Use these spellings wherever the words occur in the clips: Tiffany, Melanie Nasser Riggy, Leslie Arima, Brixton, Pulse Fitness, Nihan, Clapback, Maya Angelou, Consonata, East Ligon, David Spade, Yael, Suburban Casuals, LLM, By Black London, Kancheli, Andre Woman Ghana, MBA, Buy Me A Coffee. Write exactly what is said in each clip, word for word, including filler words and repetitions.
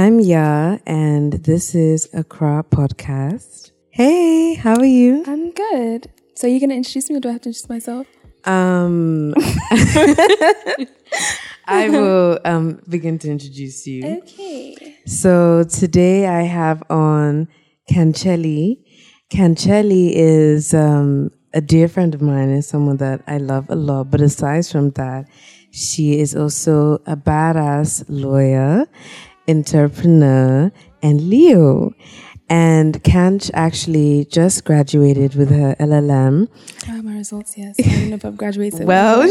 I'm Yael, and this is Accra Podcast. Hey, how are you? I'm good. So are you going to introduce me or do I have to introduce myself? Um, I will um, begin to introduce you. Okay. So today I have on Kancheli. Kancheli is um, a dear friend of mine and someone that I love a lot. But aside from that, she is also a badass lawyer, entrepreneur, and Leo. And Kanch actually just graduated with her L L M. Oh, my results, yes. I don't know if I've graduated. Well,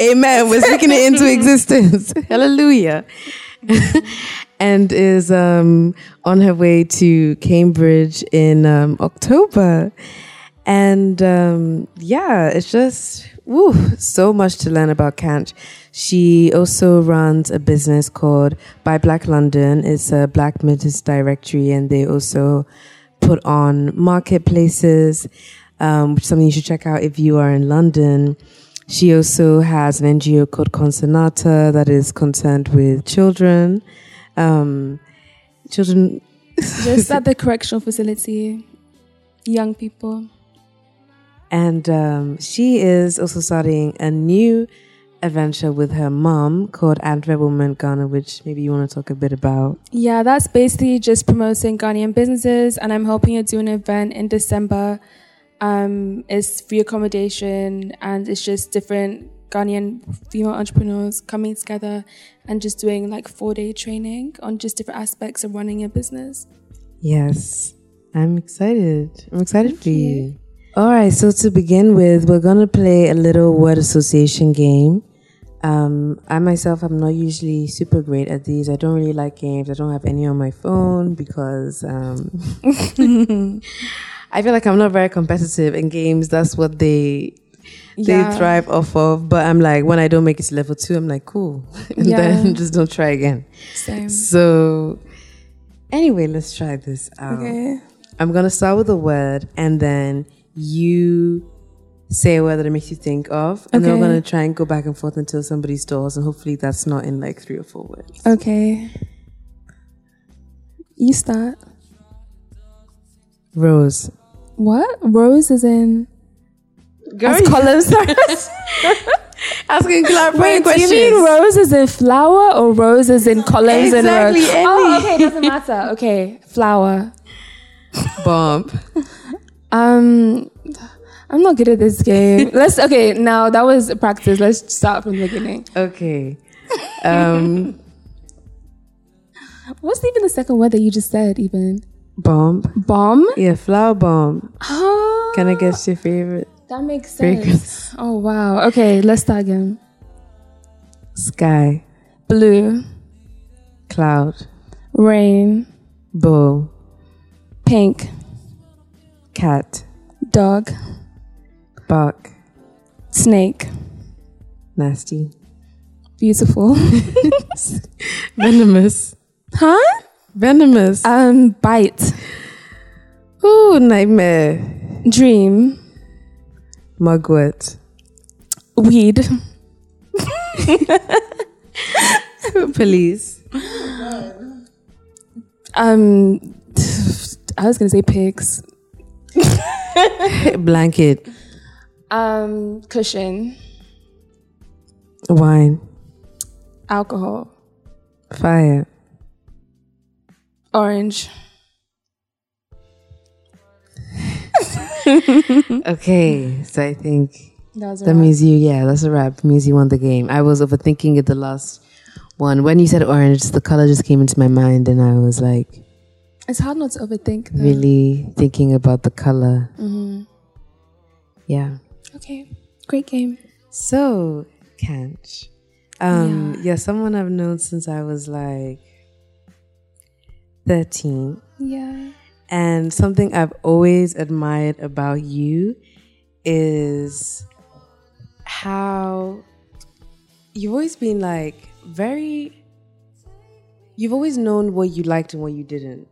amen. We're speaking it into existence. Hallelujah. And is um, on her way to Cambridge in um, October. And um, yeah, it's just woo, so much to learn about Kanch. She also runs a business called By Black London. It's a black business directory, and they also put on marketplaces, um, which is something you should check out if you are in London. She also has an N G O called Consonata that is concerned with children. Um, children. Just at the correctional facility, young people. And um, she is also starting a new adventure with her mom called Andre Woman Ghana, which maybe you want to talk a bit about. Yeah, that's basically just promoting Ghanaian businesses. And I'm helping her do an event in December. Um, it's free accommodation, and it's just different Ghanaian female entrepreneurs coming together and just doing like four-day training on just different aspects of running a business. Yes, I'm excited. I'm excited Thank for you. you. All right, so to begin with, we're going to play a little word association game. Um, I myself, I'm not usually super great at these. I don't really like games. I don't have any on my phone because um, I feel like I'm not very competitive in games. That's what they they yeah. thrive off of. But I'm like, when I don't make it to level two, I'm like, cool. And yeah. then just don't try again. Same. So anyway, let's try this out. Okay. I'm going to start with a word, and then you say a word that it makes you think of, and okay. then we're going to try and go back and forth until somebody stalls, and hopefully that's not in like three or four words. Okay. You start. Rose. What? Rose is in... Girl, as columns. Asking clarifying questions. Do you mean rose is in flower or rose is in columns and rows? Exactly. Oh, okay. Doesn't matter. Okay. Flower. Bump. Um, I'm not good at this game. Let's, okay, now that was practice. Let's start from the beginning. Okay. Um, what's even the second word that you just said, even? Bomb. Bomb? Yeah, flower bomb. Oh. Can I guess your favorite? That makes sense. Fragrance. Oh, wow. Okay, let's start again. Sky. Blue. Cloud. Rain. Bull. Pink. Cat. Dog. Bark. Snake. Nasty. Beautiful. Venomous. Huh? Venomous. Um, bite. Ooh, nightmare. Dream. Mugwort. Weed. Police. Um, I was gonna say pigs. Blanket. Um, cushion. Wine. Alcohol. Fire. Orange. Okay, so I think that, that means you, yeah, that's a wrap. It means you won the game. I was overthinking it the last one. When you said orange, the color just came into my mind, and I was like... It's hard not to overthink. Though. Really thinking about the color. Mm-hmm. Yeah. Okay. Great game. So, Kanch. Um, yeah. yeah, someone I've known since I was like thirteen. Yeah. And something I've always admired about you is how you've always been like very... You've always known what you liked and what you didn't.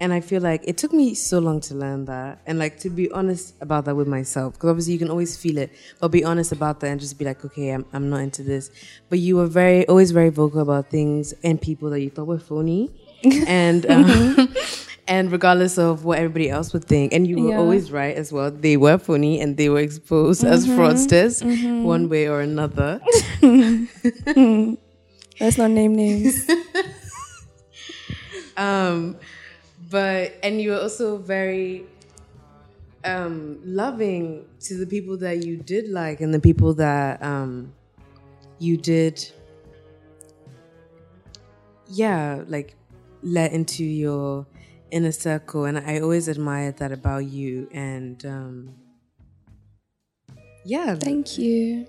And I feel like it took me so long to learn that. And like, to be honest about that with myself, because obviously you can always feel it, but be honest about that and just be like, okay, I'm I'm not into this. But you were very, always very vocal about things and people that you thought were phony. and um, and regardless of what everybody else would think. And you were yeah. always right as well. They were phony and they were exposed mm-hmm. as fraudsters mm-hmm. one way or another. Let's not name names. um, but and you were also very um, loving to the people that you did like and the people that um, you did, yeah, like let into your inner circle. And I always admired that about you. And um, yeah, thank you.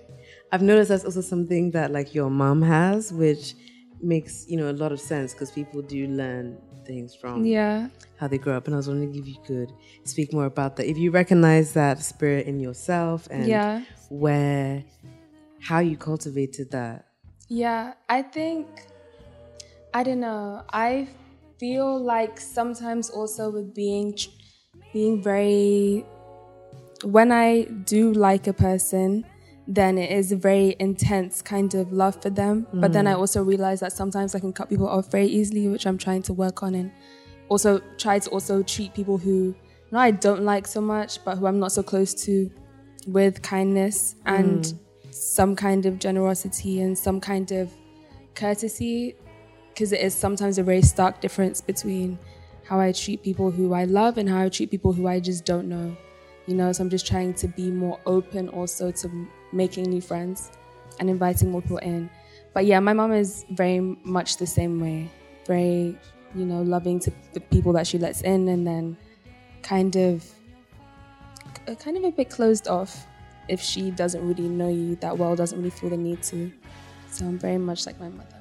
I've noticed that's also something that like your mom has, which makes, you know, a lot of sense because people do learn things from yeah. how they grow up. And I was wondering if you could speak more about that. If you recognize that spirit in yourself and yeah. where, how you cultivated that. Yeah, I think, I don't know, I feel like sometimes also with being, being very, when I do like a person, then it is a very intense kind of love for them. Mm. But then I also realize that sometimes I can cut people off very easily, which I'm trying to work on, and also try to also treat people who, you know, I don't like so much, but who I'm not so close to, with kindness and mm. some kind of generosity and some kind of courtesy, because it is sometimes a very stark difference between how I treat people who I love and how I treat people who I just don't know. You know, so I'm just trying to be more open also to making new friends and inviting more people in. But yeah, my mom is very much the same way. Very, you know, loving to the people that she lets in, and then kind of, kind of a bit closed off if she doesn't really know you that well, doesn't really feel the need to. So I'm very much like my mother.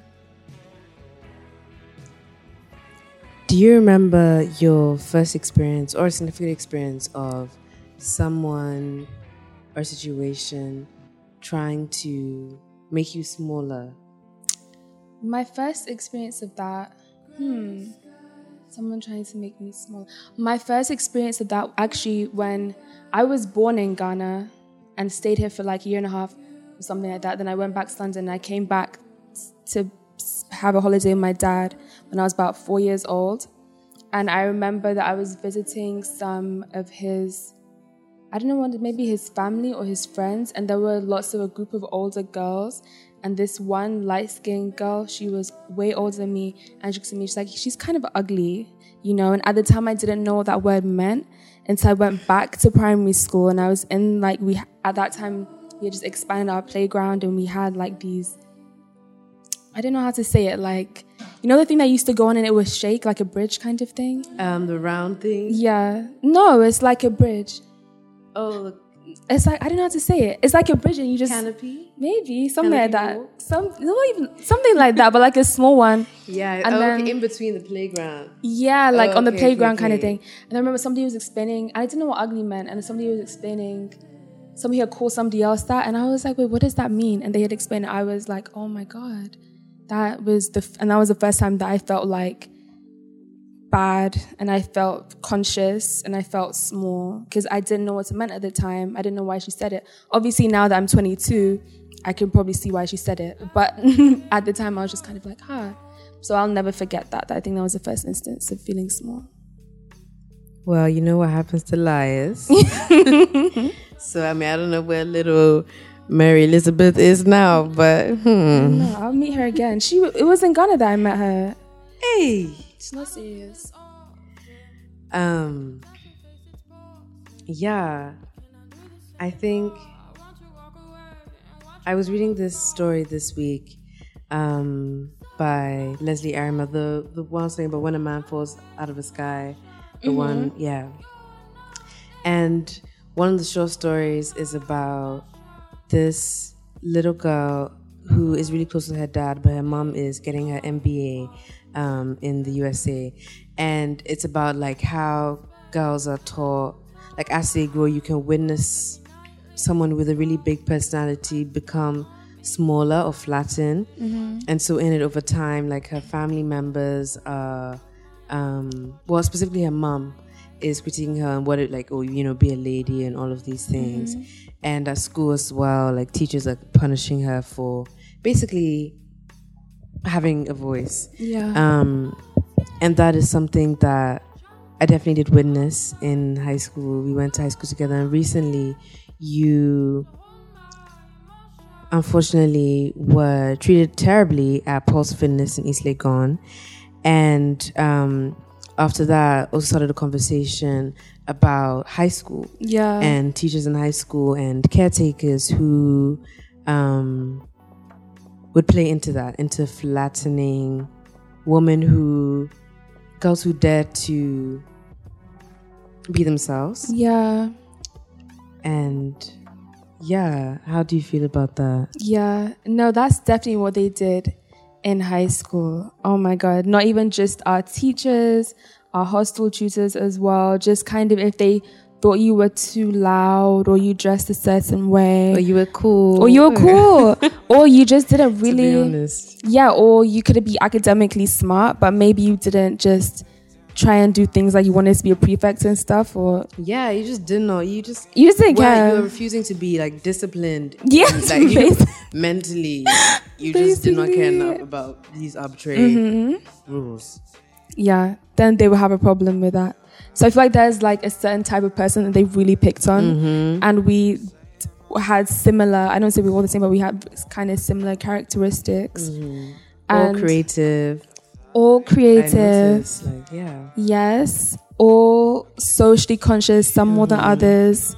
Do you remember your first experience or significant experience of someone or situation trying to make you smaller? My first experience of that, hmm, someone trying to make me smaller. My first experience of that, actually, when I was born in Ghana and stayed here for like a year and a half or something like that. Then I went back to London and I came back to have a holiday with my dad when I was about four years old. And I remember that I was visiting some of his, I don't know, what, maybe his family or his friends, and there were lots of a group of older girls, and this one light-skinned girl, she was way older than me, and she looked at me, she's like, she's kind of ugly, you know, and at the time I didn't know what that word meant, and so I went back to primary school, and I was in, like, we at that time, we had just expanded our playground, and we had, like, these, I don't know how to say it, like, you know the thing that used to go on and it would shake, like a bridge kind of thing? Um, the round thing? Yeah. No, it's like a bridge. Oh, it's like, I don't know how to say it. It's like a bridge and you just... Canopy? Maybe, something canopy like that. Some, not even, something like that, but like a small one. Yeah, and oh, then, okay, in between the playground. Yeah, like oh, on the okay, playground okay. kind of thing. And I remember somebody was explaining, I didn't know what ugly meant, and somebody was explaining, somebody had called somebody else that, and I was like, wait, what does that mean? And they had explained it. I was like, oh my God. That was the, f- and that was the first time that I felt like, bad, and I felt conscious and I felt small because I didn't know what it meant at the time. I didn't know why she said it. Obviously now that I'm twenty-two, I can probably see why she said it, but at the time I was just kind of like, huh. So I'll never forget that. I think that was the first instance of feeling small. Well, you know what happens to liars. So I mean, I don't know where little Mary Elizabeth is now, but hmm. No, I'll meet her again. She it was in Ghana that I met her. Hey. It's not serious. Um, yeah, I think I was reading this story this week um, by Leslie Arima, the, the one saying about when a man falls out of the sky, the mm-hmm. one, yeah. And one of the short stories is about this little girl who is really close to her dad, but her mom is getting her M B A Um, in the U S A, and it's about like how girls are taught, like as they grow, you can witness someone with a really big personality become smaller or flatten, mm-hmm. and so in it over time, like her family members are, um, well, specifically her mom is critiquing her and what it like, oh, you know, be a lady and all of these things, mm-hmm. and at school as well, like teachers are punishing her for basically having a voice. Yeah. Um, And that is something that I definitely did witness in high school. We went to high school together, and recently you unfortunately were treated terribly at Pulse Fitness in East Ligon. And um, after that, also started a conversation about high school, yeah, and teachers in high school and caretakers who um, would play into that, into flattening women who, girls who dare to be themselves. Yeah. And yeah, how do you feel about that? Yeah, no, that's definitely what they did in high school. Oh my God, not even just our teachers, our hostel tutors as well. Just kind of if they thought you were too loud or you dressed a certain way. Or you were cool. Or you were cool. Or you just didn't really... To be honest. Yeah, or you could be academically smart, but maybe you didn't just try and do things like you wanted to be a prefect and stuff, or... Yeah, you just didn't know. You just... You just didn't care. You were refusing to be, like, disciplined. Yeah. Like, you, mentally, you just did not care enough about these arbitrary mm-hmm. rules. Yeah, then they will have a problem with that. So I feel like there's like a certain type of person that they really picked on, mm-hmm. and we had similar, I don't say we were all the same, but we had kind of similar characteristics. Mm-hmm. All creative. All creative. Noticed, like, yeah. Yes. All socially conscious, some mm-hmm. more than others.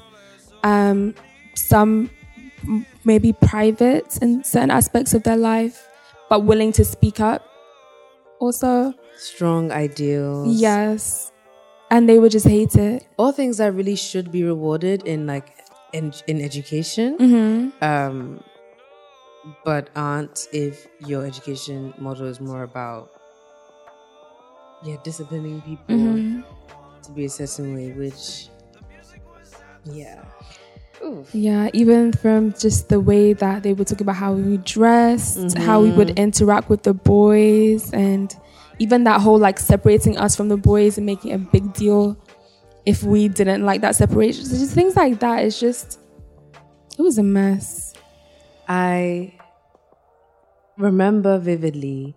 Um, some maybe private in certain aspects of their life, but willing to speak up also. Strong ideals. Yes. And they would just hate it. All things that really should be rewarded in like in, in education, mm-hmm. um, but aren't if your education model is more about yeah disciplining people mm-hmm. to be a certain way, which yeah. Oof. Yeah, even from just the way that they would talk about how we dressed, mm-hmm. how we would interact with the boys, and even that whole like separating us from the boys and making a big deal if we didn't like that separation. So just things like that. It's just, it was a mess. I remember vividly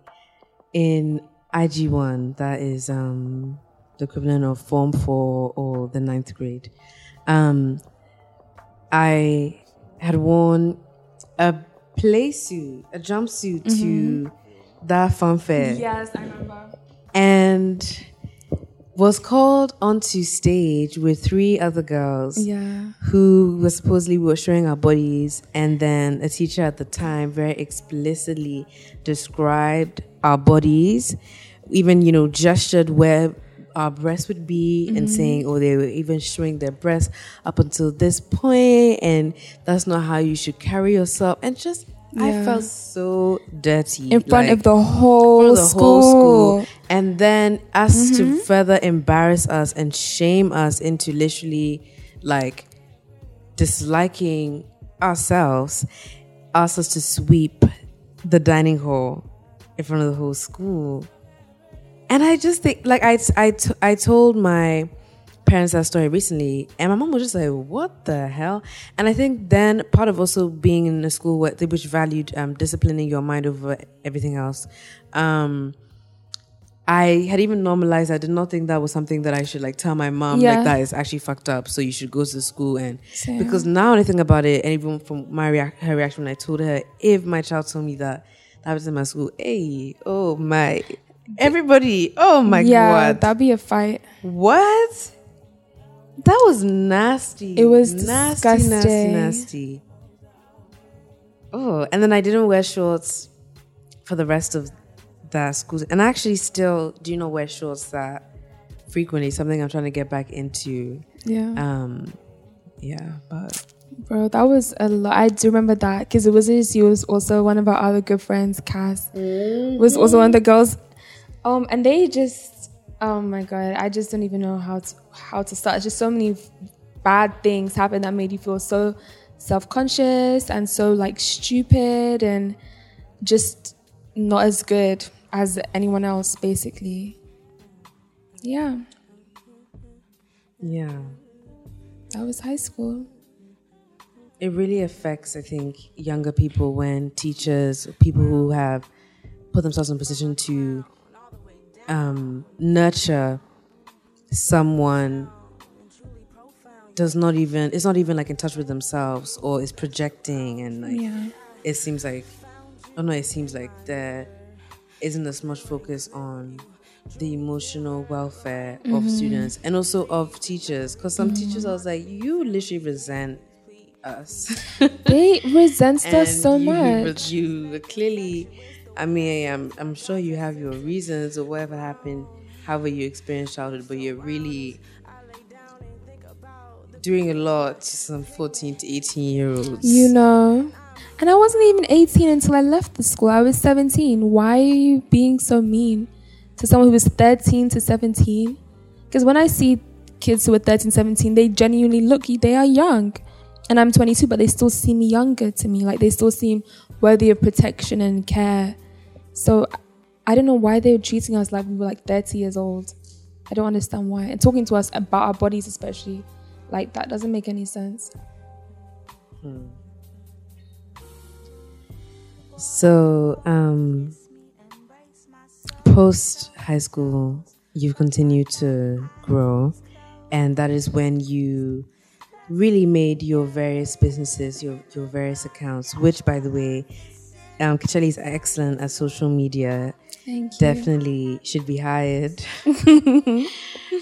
in I G one, that is um, the equivalent of Form four or the ninth grade. Um, I had worn a play suit, a jumpsuit mm-hmm. to that funfair. Yes, I remember. And was called onto stage with three other girls yeah. who were supposedly we were showing our bodies, and then a teacher at the time very explicitly described our bodies, even, you know, gestured where our breasts would be mm-hmm. and saying, oh, they were even showing their breasts up until this point, and that's not how you should carry yourself. And just yeah. I felt so dirty in front like, of the whole of the school. Whole school, and then asked mm-hmm. to further embarrass us and shame us into literally like disliking ourselves, asked us to sweep the dining hall in front of the whole school. And I just think, like, I, I, t- I told my parents that story recently, and my mom was just like, what the hell? And I think then part of also being in a school where, which valued um, disciplining your mind over everything else, um, I had even normalized, I did not think that was something that I should, like, tell my mom, yeah. like, that is actually fucked up, so you should go to school. And Same. Because now when I think about it, and even from my rea- her reaction when I told her, if my child told me that that was in my school, hey, oh my... Everybody, oh my yeah, God. That'd be a fight. What? That was nasty. It was nasty, disgusting. nasty, nasty. Oh, and then I didn't wear shorts for the rest of that school. And I actually still do not wear shorts that frequently. Something I'm trying to get back into. Yeah. Um, yeah, but. Bro, that was a lot. I do remember that because it wasn't just you, it was also one of our other good friends, Cass, mm-hmm. was also one of the girls. Um, and they just, oh my God, I just don't even know how to, how to start. It's just so many bad things happened that made you feel so self-conscious and so like stupid and just not as good as anyone else, basically. Yeah. Yeah. That was high school. It really affects, I think, younger people when teachers, people who have put themselves in a position to um, nurture someone does not even, it's not even like in touch with themselves, or is projecting, and like yeah. it seems like, oh no, it seems like there isn't as much focus on the emotional welfare mm-hmm. of students, and also of teachers, because some mm. teachers, I was like, you literally resent us. They resent us so you, much. You clearly, I mean, I'm, I'm sure you have your reasons or whatever happened, however you experienced childhood, but you're really doing a lot to some fourteen to eighteen year olds. You know. And I wasn't even eighteen until I left the school. I was seventeen. Why are you being so mean to someone who was thirteen to seventeen? Because when I see kids who are thirteen, seventeen, they genuinely look, they are young. And I'm twenty-two, but they still seem younger to me. Like, they still seem worthy of protection and care. So I don't know why they were treating us like we were like thirty years old. I don't understand why. And talking to us about our bodies especially, like, that doesn't make any sense. Hmm. So, um, post high school, you've continued to grow. And that is when you really made your various businesses, your your various accounts, which, by the way, um, Kancheli is excellent at social media. Thank you. Definitely should be hired.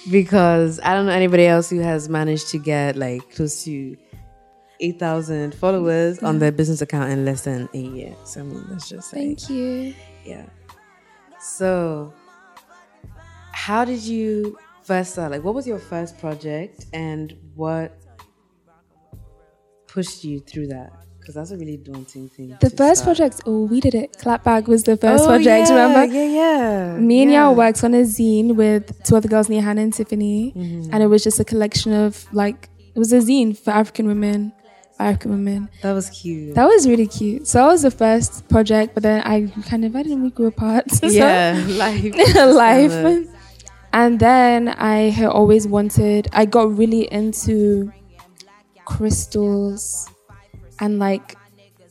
Because I don't know anybody else who has managed to get like close to eight thousand followers yeah. on their business account in less than a year. So I mean, that's just like... Thank you. Yeah. So how did you first start? Like, what was your first project, and what pushed you through that? Because that's a really daunting thing. The first start. project, oh, we did it. Clapback was the first oh, project, yeah, remember? Yeah, yeah. Me and yeah. Yael worked on a zine with two other girls, Nihan and Tiffany, mm-hmm. and it was just a collection of, like, it was a zine for African women, for African women. That was cute. That was really cute. So that was the first project, but then I kind of, I didn't, we grew apart. So. Yeah, life. Life. And then I had always wanted, I got really into crystals and like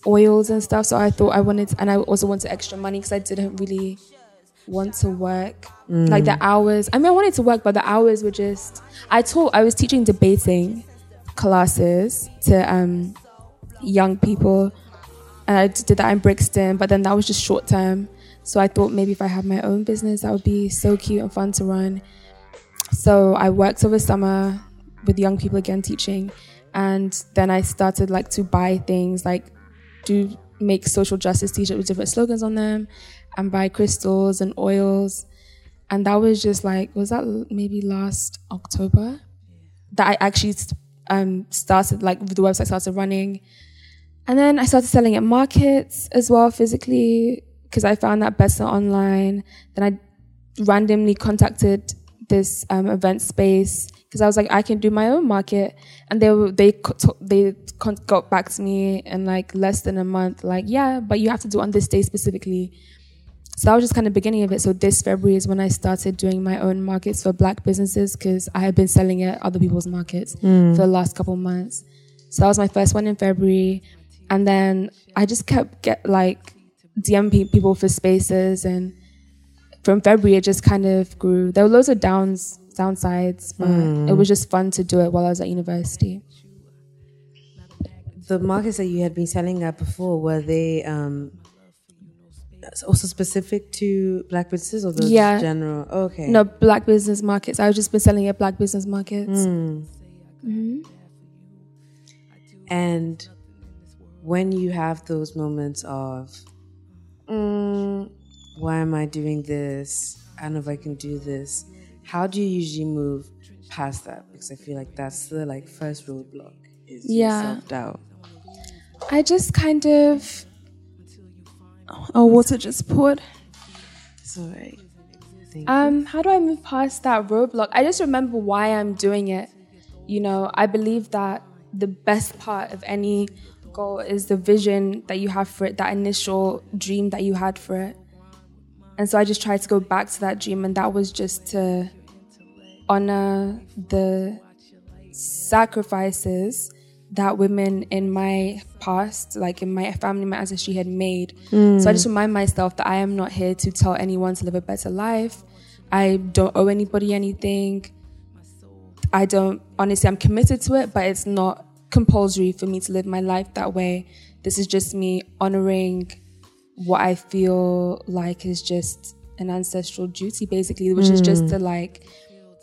oils and stuff, so I thought I wanted to, and I also wanted extra money because I didn't really want to work mm. like the hours. I mean, I wanted to work, but the hours were just, I taught I was teaching debating classes to um young people, and I did that in Brixton, but then that was just short term. So I thought maybe if I had my own business, that would be so cute and fun to run. So I worked over summer with young people again, teaching. And then I started like to buy things, like do make social justice t-shirts with different slogans on them, and buy crystals and oils. And that was just like, was that maybe last October that I actually um, started, like the website started running. And then I started selling at markets as well physically, because I found that better online. Then I randomly contacted this um, event space, because I was like, I can do my own market. And they were, they they got back to me in like less than a month, like, yeah, but you have to do it on this day specifically. So that was just kind of the beginning of it. So this February is when I started doing my own markets for black businesses, because I had been selling at other people's markets mm. for the last couple of months. So that was my first one in February. And then I just kept get like DMing people for spaces, and from February it just kind of grew. There were loads of downs downsides, but mm. it was just fun to do it while I was at university. The markets that you had been selling at before, were they um, also specific to black businesses, or those yeah. general? Oh, okay. No, black business markets. I've just been selling at black business markets. Mm. Mm-hmm. And when you have those moments of, mm, why am I doing this? I don't know if I can do this. How do you usually move past that? Because I feel like that's the like first roadblock is yeah. self-doubt. I just kind of... Oh, water just poured. It's all right. Um, how do I move past that roadblock? I just remember why I'm doing it. You know, I believe that the best part of any goal is the vision that you have for it, that initial dream that you had for it. And so I just tried to go back to that dream, and that was just to honor the sacrifices that women in my past, like in my family, my ancestry had made. Mm. So I just remind myself that I am not here to tell anyone to live a better life. I don't owe anybody anything. I don't, honestly, I'm committed to it, but it's not compulsory for me to live my life that way. This is just me honoring what I feel like is just an ancestral duty, basically, which mm. is just to, like,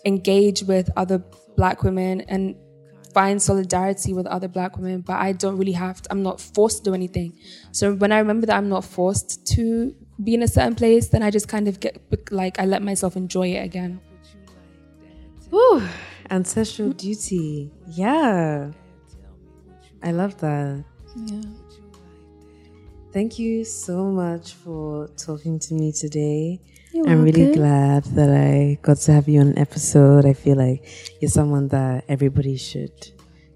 engage with other Black women and find solidarity with other Black women. But I don't really have to, I'm not forced to do anything. So when I remember that I'm not forced to be in a certain place, then I just kind of get, like, I let myself enjoy it again. Ooh, ancestral mm-hmm. duty. Yeah. I love that. Yeah. Thank you so much for talking to me today. You're I'm welcome. Really glad that I got to have you on an episode. I feel like you're someone that everybody should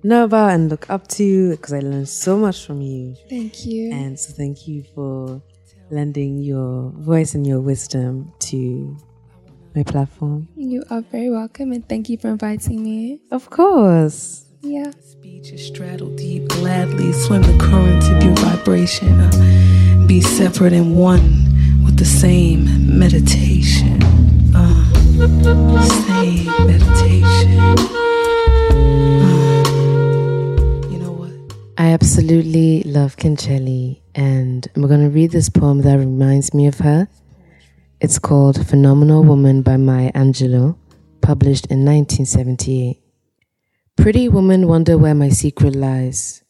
know about and look up to, because I learned so much from you. Thank you. And so thank you for lending your voice and your wisdom to my platform. You are very welcome, and thank you for inviting me. Of course. Yeah. Speech is straddled deep, gladly swim the current of your vibration. Uh, be separate and one with the same meditation. Uh, same meditation. Uh, you know what? I absolutely love Kancheli, and I'm going to read this poem that reminds me of her. It's called Phenomenal Woman by Maya Angelou, published in nineteen seventy-eight. Pretty women wonder where my secret lies.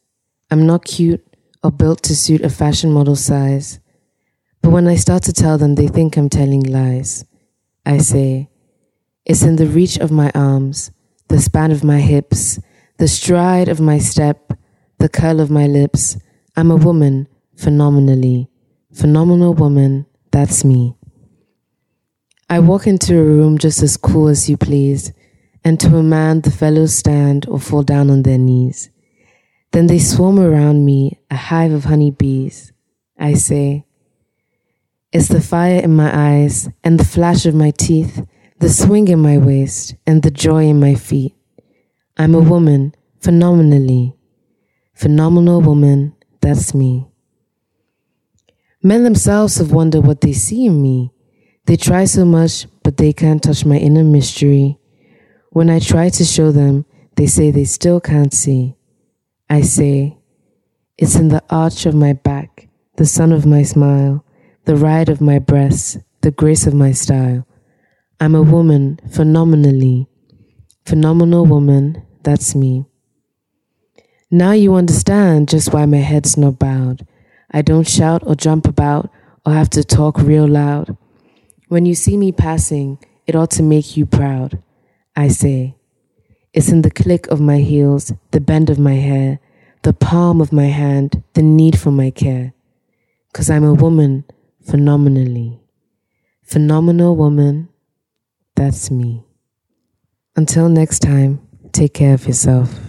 I'm not cute or built to suit a fashion model size. But when I start to tell them, they think I'm telling lies. I say, it's in the reach of my arms, the span of my hips, the stride of my step, the curl of my lips. I'm a woman, phenomenally. Phenomenal woman, that's me. I walk into a room just as cool as you please, and to a man the fellows stand or fall down on their knees. Then they swarm around me, a hive of honeybees. I say, it's the fire in my eyes, and the flash of my teeth, the swing in my waist, and the joy in my feet. I'm a woman, phenomenally. Phenomenal woman, that's me. Men themselves have wondered what they see in me. They try so much, but they can't touch my inner mystery. When I try to show them, they say they still can't see. I say, it's in the arch of my back, the sun of my smile, the ride of my breasts, the grace of my style. I'm a woman, phenomenally. Phenomenal woman, that's me. Now you understand just why my head's not bowed. I don't shout or jump about or have to talk real loud. When you see me passing, it ought to make you proud. I say, it's in the click of my heels, the bend of my hair, the palm of my hand, the need for my care. 'Cause I'm a woman, phenomenally. Phenomenal woman, that's me. Until next time, take care of yourself.